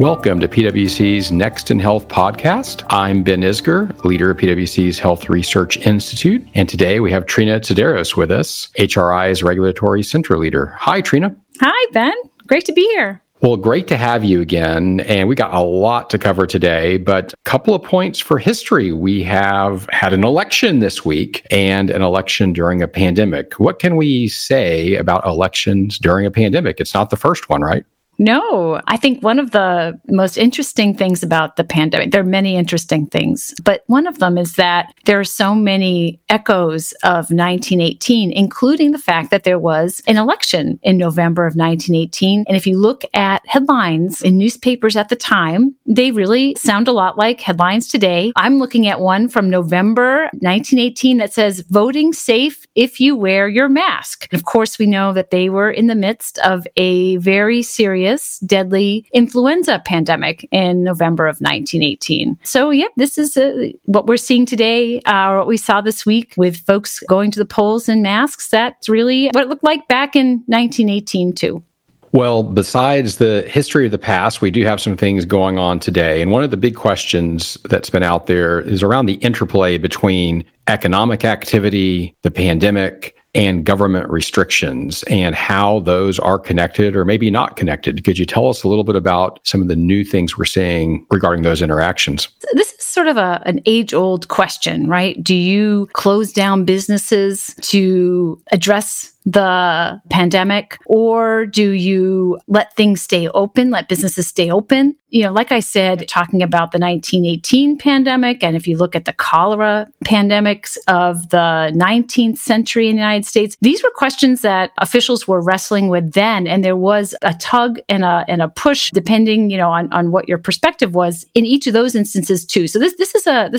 Welcome to PwC's Next in Health podcast. I'm Ben Isger, leader of PwC's Health Research Institute. And today we have Trina Taderos with us, HRI's Regulatory Center Leader. Hi, Trina. Hi, Ben. Great to be here. Well, great to have you again. And we got a lot to cover today, but a couple of points for history. We have had an election this week and an election during a pandemic. What can we say about elections during a pandemic? It's not the first one, right? No, I think one of the most interesting things about the pandemic, there are many interesting things, but one of them is that there are so many echoes of 1918, including the fact that there was an election in November of 1918. And if you look at headlines in newspapers at the time, they really sound a lot like headlines today. I'm looking at one from November 1918 that says, "Voting safe if you wear your mask." And of course, we know that they were in the midst of a very serious, deadly influenza pandemic in November of 1918. So, this is what we're seeing today, or what we saw this week with folks going to the polls in masks. That's really what it looked like back in 1918, too. Well, besides the history of the past, we do have some things going on today. And one of the big questions that's been out there is around the interplay between economic activity, the pandemic, and government restrictions and how those are connected or maybe not connected. Could you tell us a little bit about some of the new things we're seeing regarding those interactions? This is sort of an age-old question, right? Do you close down businesses to address the pandemic, or do you let things stay open, let businesses stay open? You know, like I said, talking about the 1918 pandemic, and if you look at the cholera pandemics of the 19th century in the United States, these were questions that officials were wrestling with then, and there was a tug and a push, depending, on what your perspective was in each of those instances too. So this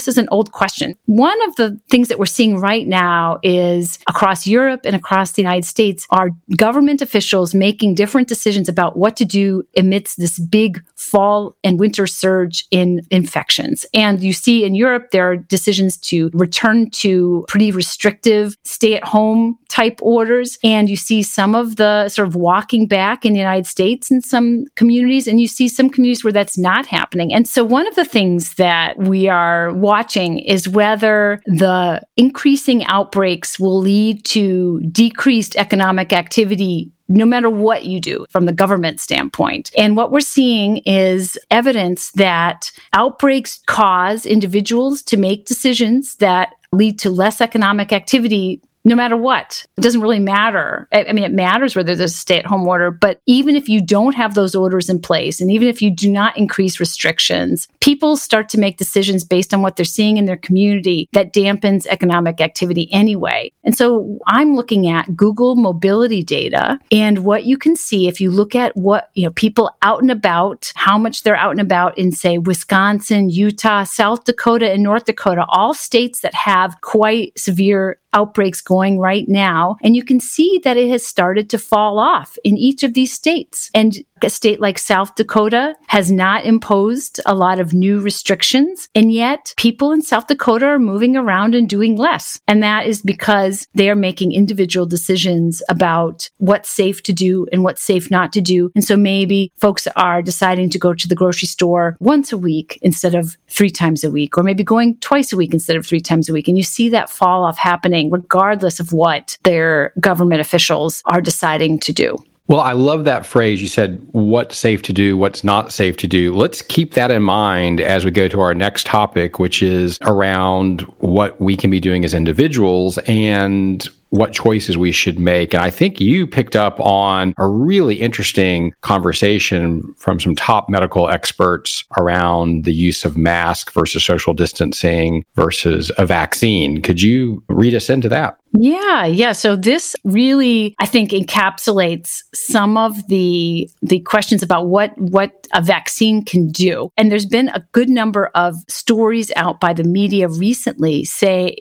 is an old question. One of the things that we're seeing right now is across Europe and across the United States are government officials making different decisions about what to do amidst this big fall and winter surge in infections. And you see in Europe, there are decisions to return to pretty restrictive stay-at-home type orders. And you see some of the sort of walking back in the United States in some communities, and you see some communities where that's not happening. And so one of the things that we are watching is whether the increasing outbreaks will lead to decreased economic activity, no matter what you do from the government standpoint. And what we're seeing is evidence that outbreaks cause individuals to make decisions that lead to less economic activity, no matter what. It doesn't really matter. I mean, it matters whether there's a stay-at-home order, but even if you don't have those orders in place, and even if you do not increase restrictions, people start to make decisions based on what they're seeing in their community that dampens economic activity anyway. And so I'm looking at Google mobility data, and what you can see if you look at what people out and about, how much they're out and about in, say, Wisconsin, Utah, South Dakota, and North Dakota, all states that have quite severe outbreaks going right now. And you can see that it has started to fall off in each of these states. And a state like South Dakota has not imposed a lot of new restrictions. And yet people in South Dakota are moving around and doing less. And that is because they are making individual decisions about what's safe to do and what's safe not to do. And so maybe folks are deciding to go to the grocery store once a week instead of 3 times a week, or maybe going twice a week instead of 3 times a week. And you see that fall off happening regardless of what their government officials are deciding to do. Well, I love that phrase. You said, what's safe to do, what's not safe to do. Let's keep that in mind as we go to our next topic, which is around what we can be doing as individuals and what choices we should make. And I think you picked up on a really interesting conversation from some top medical experts around the use of mask versus social distancing versus a vaccine. Could you read us into that? Yeah. So this really, I think, encapsulates some of the questions about what a vaccine can do. And there's been a good number of stories out by the media recently,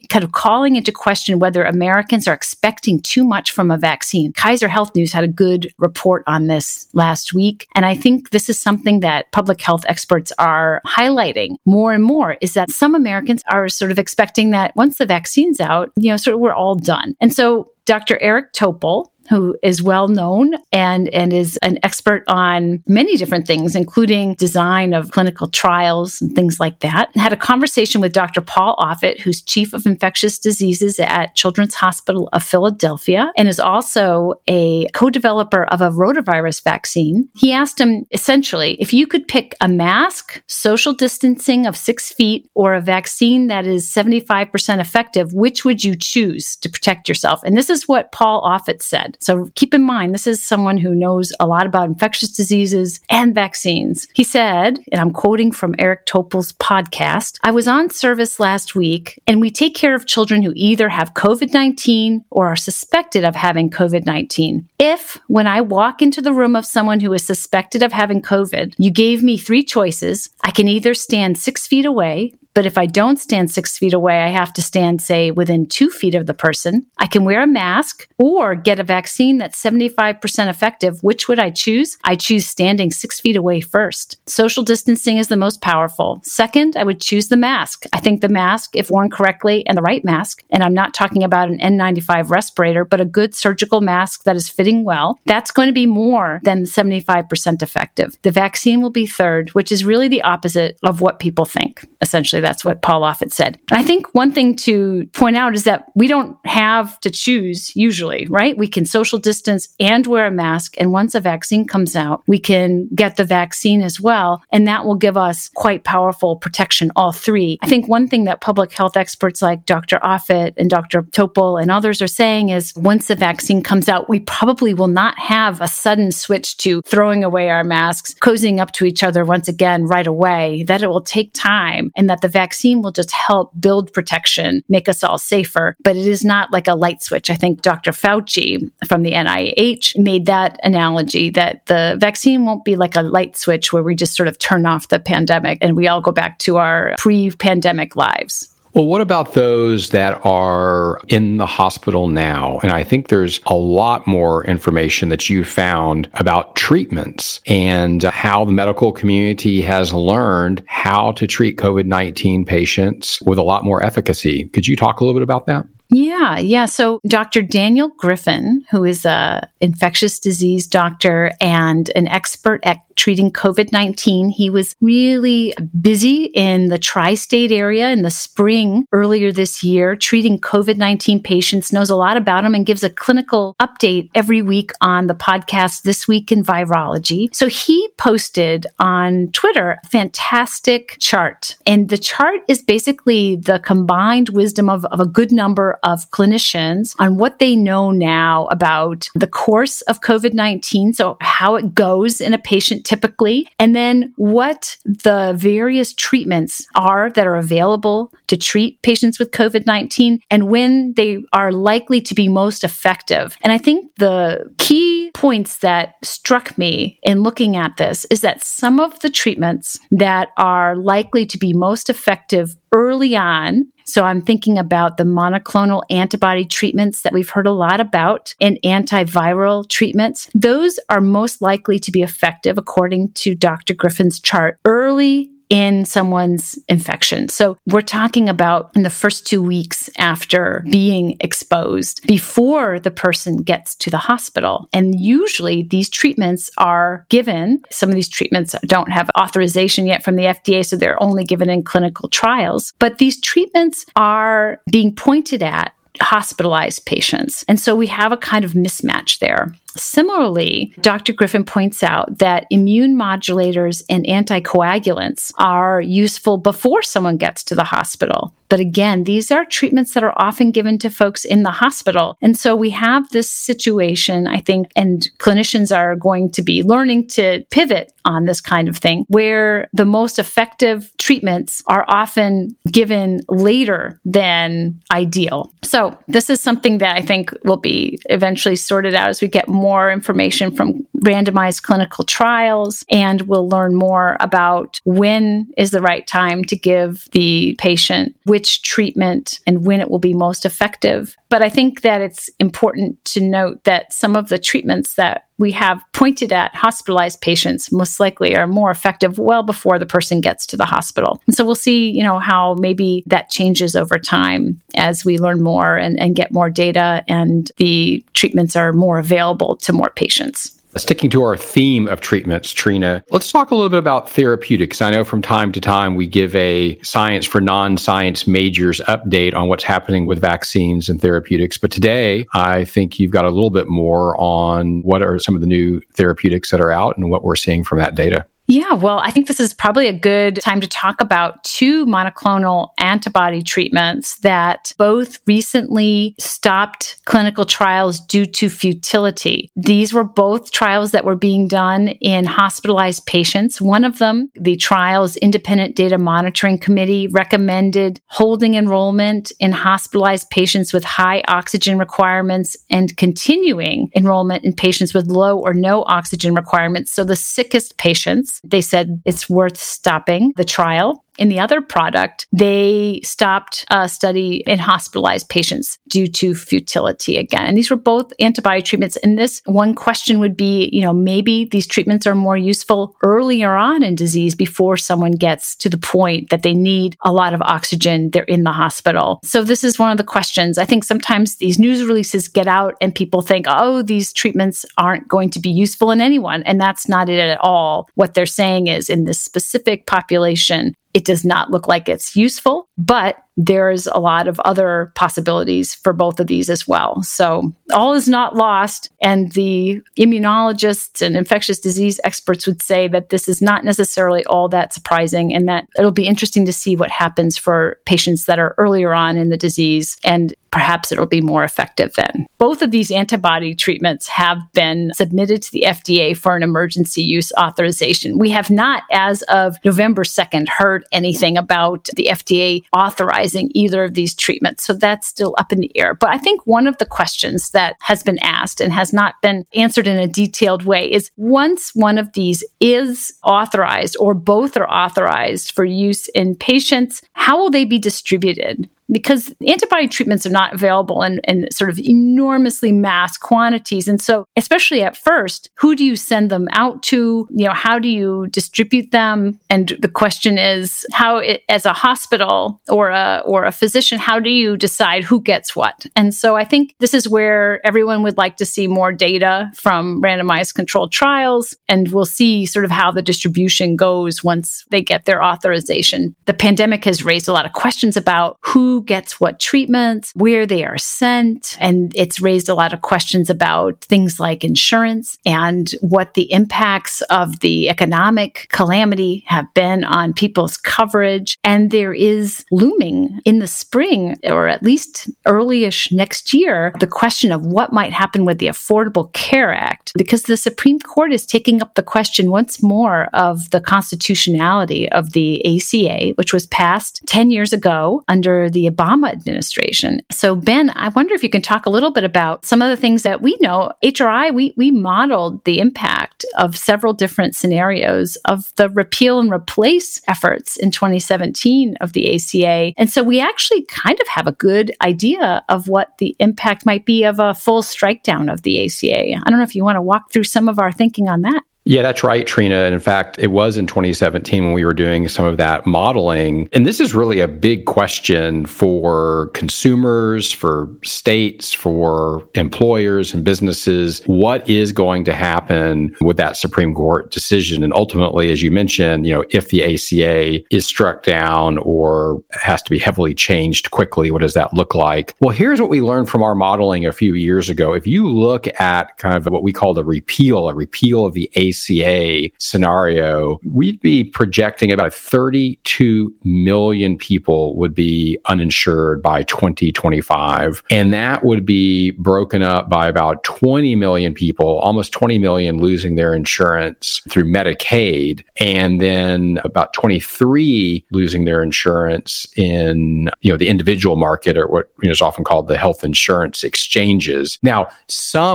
kind of calling into question whether Americans are expecting too much from a vaccine. Kaiser Health News had a good report on this last week. And I think this is something that public health experts are highlighting more and more, is that some Americans are sort of expecting that once the vaccine's out, we're all done. And so Dr. Eric Topol, who is well known and is an expert on many different things, including design of clinical trials and things like that, had a conversation with Dr. Paul Offit, who's Chief of Infectious Diseases at Children's Hospital of Philadelphia and is also a co-developer of a rotavirus vaccine. He asked him, essentially, if you could pick a mask, social distancing of 6 feet, or a vaccine that is 75% effective, which would you choose to protect yourself? And this is what Paul Offit said. So keep in mind, this is someone who knows a lot about infectious diseases and vaccines. He said, and I'm quoting from Eric Topol's podcast, "I was on service last week, and we take care of children who either have COVID-19 or are suspected of having COVID-19. If, when I walk into the room of someone who is suspected of having COVID, you gave me three choices, I can either stand 6 feet away, but if I don't stand 6 feet away, I have to stand, say, within 2 feet of the person. I can wear a mask or get a vaccine that's 75% effective. Which would I choose? I choose standing 6 feet away first. Social distancing is the most powerful. Second, I would choose the mask. I think the mask, if worn correctly and the right mask, and I'm not talking about an N95 respirator, but a good surgical mask that is fitting well, that's going to be more than 75% effective. The vaccine will be third, which is really the opposite of what people think, essentially." That's what Paul Offit said. And I think one thing to point out is that we don't have to choose usually, right? We can social distance and wear a mask. And once a vaccine comes out, we can get the vaccine as well. And that will give us quite powerful protection, all three. I think one thing that public health experts like Dr. Offit and Dr. Topol and others are saying is once the vaccine comes out, we probably will not have a sudden switch to throwing away our masks, cozying up to each other once again right away, that it will take time and that the vaccine will just help build protection, make us all safer, but it is not like a light switch. I think Dr. Fauci from the NIH made that analogy that the vaccine won't be like a light switch where we just sort of turn off the pandemic and we all go back to our pre-pandemic lives. Well, what about those that are in the hospital now? And I think there's a lot more information that you found about treatments and how the medical community has learned how to treat COVID-19 patients with a lot more efficacy. Could you talk a little bit about that? Yeah. So Dr. Daniel Griffin, who is an infectious disease doctor and an expert at treating COVID-19, he was really busy in the tri-state area in the spring earlier this year, treating COVID-19 patients, knows a lot about them and gives a clinical update every week on the podcast, This Week in Virology. So he posted on Twitter a fantastic chart. And the chart is basically the combined wisdom of a good number of clinicians on what they know now about the course of COVID-19, so how it goes in a patient typically, and then what the various treatments are that are available to treat patients with COVID-19 and when they are likely to be most effective. And I think the key points that struck me in looking at this is that some of the treatments that are likely to be most effective early on, so I'm thinking about the monoclonal antibody treatments that we've heard a lot about and antiviral treatments. Those are most likely to be effective, according to Dr. Griffin's chart, early in someone's infection. So we're talking about in the first 2 weeks after being exposed, before the person gets to the hospital. And usually these treatments are given, some of these treatments don't have authorization yet from the FDA, so they're only given in clinical trials. But these treatments are being pointed at hospitalized patients. And so we have a kind of mismatch there. Similarly, Dr. Griffin points out that immune modulators and anticoagulants are useful before someone gets to the hospital. But again, these are treatments that are often given to folks in the hospital. And so we have this situation, I think, and clinicians are going to be learning to pivot on this kind of thing, where the most effective treatments are often given later than ideal. So this is something that I think will be eventually sorted out as we get more information from randomized clinical trials, and we'll learn more about when is the right time to give the patient which treatment and when it will be most effective. But I think that it's important to note that some of the treatments that we have pointed at hospitalized patients most likely are more effective well before the person gets to the hospital. And so we'll see, you know, how maybe that changes over time as we learn more and get more data and the treatments are more available to more patients. Sticking to our theme of treatments, Trina, let's talk a little bit about therapeutics. I know from time to time we give a science for non-science majors update on what's happening with vaccines and therapeutics. But today, I think you've got a little bit more on what are some of the new therapeutics that are out and what we're seeing from that data. Yeah, well, I think this is probably a good time to talk about two monoclonal antibody treatments that both recently stopped clinical trials due to futility. These were both trials that were being done in hospitalized patients. One of them, the trial's Independent Data Monitoring Committee, recommended holding enrollment in hospitalized patients with high oxygen requirements and continuing enrollment in patients with low or no oxygen requirements, so the sickest patients. They said it's worth stopping the trial. In the other product, they stopped a study in hospitalized patients due to futility again. And these were both antibody treatments. And this one question would be, you know, maybe these treatments are more useful earlier on in disease before someone gets to the point that they need a lot of oxygen, they're in the hospital. So this is one of the questions. I think sometimes these news releases get out and people think, oh, these treatments aren't going to be useful in anyone. And that's not it at all. What they're saying is in this specific population, it does not look like it's useful, but there's a lot of other possibilities for both of these as well. So all is not lost. And the immunologists and infectious disease experts would say that this is not necessarily all that surprising and that it'll be interesting to see what happens for patients that are earlier on in the disease. And perhaps it'll be more effective then. Both of these antibody treatments have been submitted to the FDA for an emergency use authorization. We have not, as of November 2nd, heard anything about the FDA authorizing either of these treatments. So that's still up in the air. But I think one of the questions that has been asked and has not been answered in a detailed way is once one of these is authorized or both are authorized for use in patients, how will they be distributed? Because antibody treatments are not available in sort of enormously mass quantities. And so, especially at first, who do you send them out to? You know, how do you distribute them? And the question is, how it, as a hospital or a physician, how do you decide who gets what? And so I think this is where everyone would like to see more data from randomized controlled trials. And we'll see sort of how the distribution goes once they get their authorization. The pandemic has raised a lot of questions about who gets what treatments, where they are sent. And it's raised a lot of questions about things like insurance and what the impacts of the economic calamity have been on people's coverage. And there is looming in the spring, or at least early-ish next year, the question of what might happen with the Affordable Care Act, because the Supreme Court is taking up the question once more of the constitutionality of the ACA, which was passed 10 years ago under the Obama administration. So Ben, I wonder if you can talk a little bit about some of the things that we know. HRI, we modeled the impact of several different scenarios of the repeal and replace efforts in 2017 of the ACA. And so we actually kind of have a good idea of what the impact might be of a full strike down of the ACA. I don't know if you want to walk through some of our thinking on that. Yeah, that's right, Trina. And in fact, it was in 2017 when we were doing some of that modeling. And this is really a big question for consumers, for states, for employers and businesses. What is going to happen with that Supreme Court decision? And ultimately, as you mentioned, you know, if the ACA is struck down or has to be heavily changed quickly, what does that look like? Well, here's what we learned from our modeling a few years ago. If you look at kind of what we call the repeal, a repeal of the ACA, ACA scenario, we'd be projecting about 32 million people would be uninsured by 2025. And that would be broken up by about 20 million people, almost 20 million losing their insurance through Medicaid, and then about 23 losing their insurance in, the individual market, or what is often called the health insurance exchanges. Now,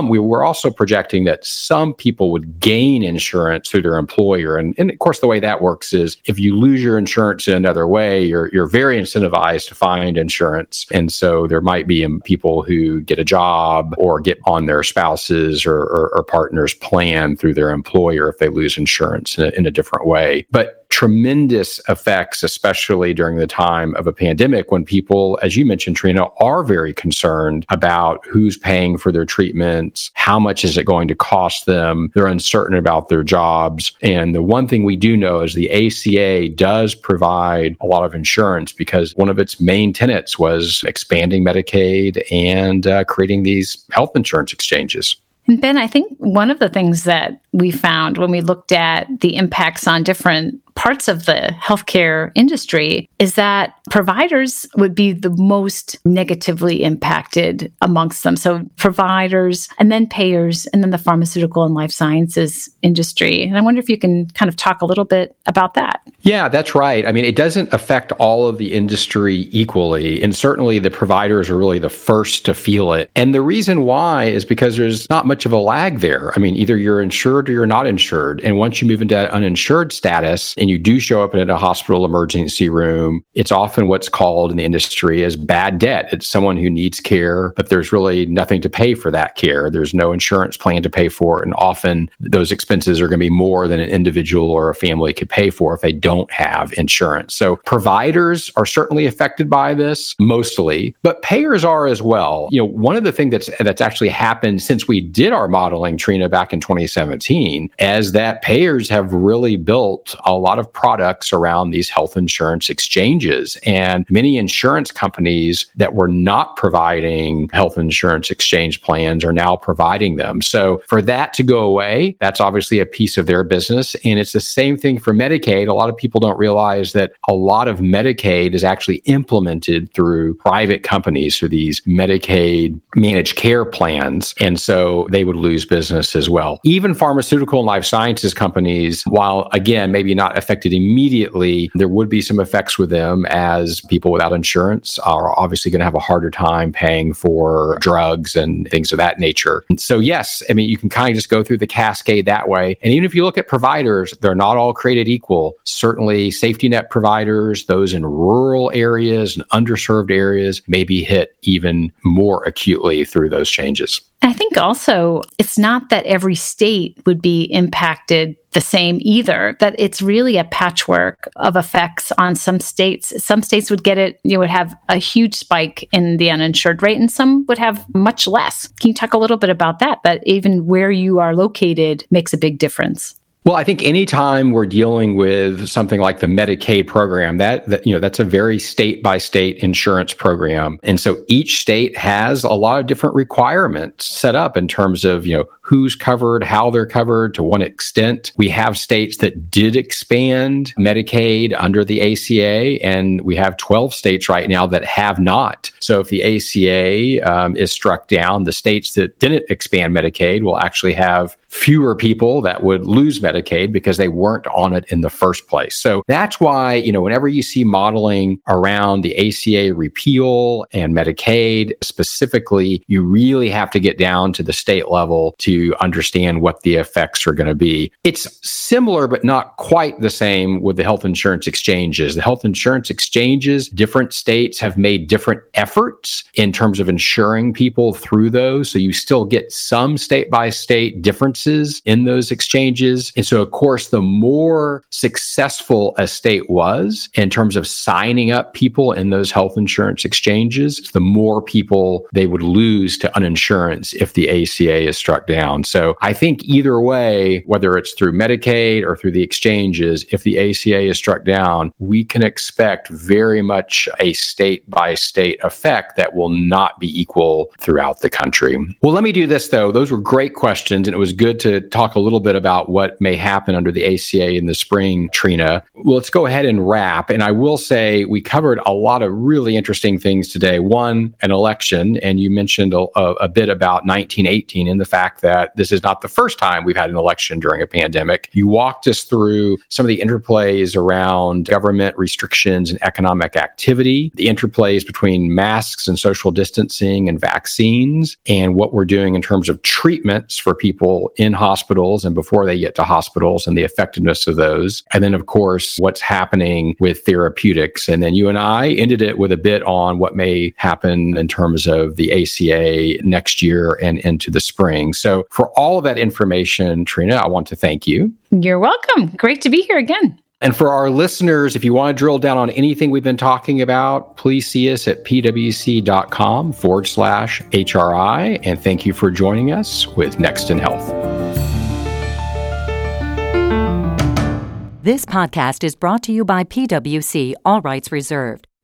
we were also projecting that some people would gain insurance through their employer. And of course, the way that works is if you lose your insurance in another way, you're very incentivized to find insurance. And so there might be people who get a job or get on their spouse's or partner's plan through their employer if they lose insurance in a different way. But tremendous effects, especially during the time of a pandemic when people, as you mentioned, Trina, are very concerned about who's paying for their treatments, how much is it going to cost them, they're uncertain about their jobs. And the one thing we do know is the ACA does provide a lot of insurance because one of its main tenets was expanding Medicaid and creating these health insurance exchanges. And Ben, I think one of the things that we found when we looked at the impacts on different parts of the healthcare industry is that providers would be the most negatively impacted amongst them. So providers, and then payers, and then the pharmaceutical and life sciences industry. And I wonder if you can kind of talk a little bit about that. Yeah, that's right. I mean, it doesn't affect all of the industry equally. And certainly the providers are really the first to feel it. And the reason why is because there's not much of a lag there. I mean, either you're insured or you're not insured. And once you move into that uninsured status, and you do show up in a hospital emergency room, it's often what's called in the industry as bad debt. It's someone who needs care, but there's really nothing to pay for that care. There's no insurance plan to pay for it. And often those expenses are going to be more than an individual or a family could pay for if they don't have insurance. So providers are certainly affected by this mostly, but payers are as well. One of the things that's actually happened since we did our modeling, Trina, back in 2017, is that payers have really built a lot of products around these health insurance exchanges. And many insurance companies that were not providing health insurance exchange plans are now providing them. So for that to go away, that's obviously a piece of their business. And it's the same thing for Medicaid. A lot of people don't realize that a lot of Medicaid is actually implemented through private companies, through these Medicaid managed care plans. And so they would lose business as well. Even pharmaceutical and life sciences companies, while again, maybe not affected immediately, there would be some effects with them as people without insurance are obviously going to have a harder time paying for drugs and things of that nature. And so yes, I mean, you can kind of just go through the cascade that way. And even if you look at providers, they're not all created equal. Certainly safety net providers, those in rural areas and underserved areas may be hit even more acutely through those changes. I think also it's not that every state would be impacted the same either, that it's really a patchwork of effects on some states. Some states would get it, would have a huge spike in the uninsured rate, and some would have much less. Can you talk a little bit about that? That even where you are located makes a big difference. Well, I think anytime we're dealing with something like the Medicaid program, that's a very state-by-state insurance program. And so each state has a lot of different requirements set up in terms of, who's covered, how they're covered, to what extent. We have states that did expand Medicaid under the ACA, and we have 12 states right now that have not. So if the ACA is struck down, the states that didn't expand Medicaid will actually have fewer people that would lose Medicaid because they weren't on it in the first place. So that's why, whenever you see modeling around the ACA repeal and Medicaid specifically, you really have to get down to the state level to understand what the effects are going to be. It's similar, but not quite the same with the health insurance exchanges. The health insurance exchanges, different states have made different efforts in terms of insuring people through those. So you still get some state by state differences in those exchanges. And so, of course, the more successful a state was in terms of signing up people in those health insurance exchanges, the more people they would lose to uninsurance if the ACA is struck down. down. So I think either way, whether it's through Medicaid or through the exchanges, if the ACA is struck down, we can expect very much a state-by-state effect that will not be equal throughout the country. Well, let me do this, though. Those were great questions, and it was good to talk a little bit about what may happen under the ACA in the spring, Trina. Well, let's go ahead and wrap. And I will say we covered a lot of really interesting things today. One, an election, and you mentioned a bit about 1918 and the fact that this is not the first time we've had an election during a pandemic. You walked us through some of the interplays around government restrictions and economic activity, the interplays between masks and social distancing and vaccines, and what we're doing in terms of treatments for people in hospitals and before they get to hospitals and the effectiveness of those. And then, of course, what's happening with therapeutics. And then you and I ended it with a bit on what may happen in terms of the ACA next year and into the spring. So for all of that information, Trina, I want to thank you. You're welcome. Great to be here again. And for our listeners, if you want to drill down on anything we've been talking about, please see us at pwc.com/HRI. And thank you for joining us with Next in Health. This podcast is brought to you by PwC, all rights reserved.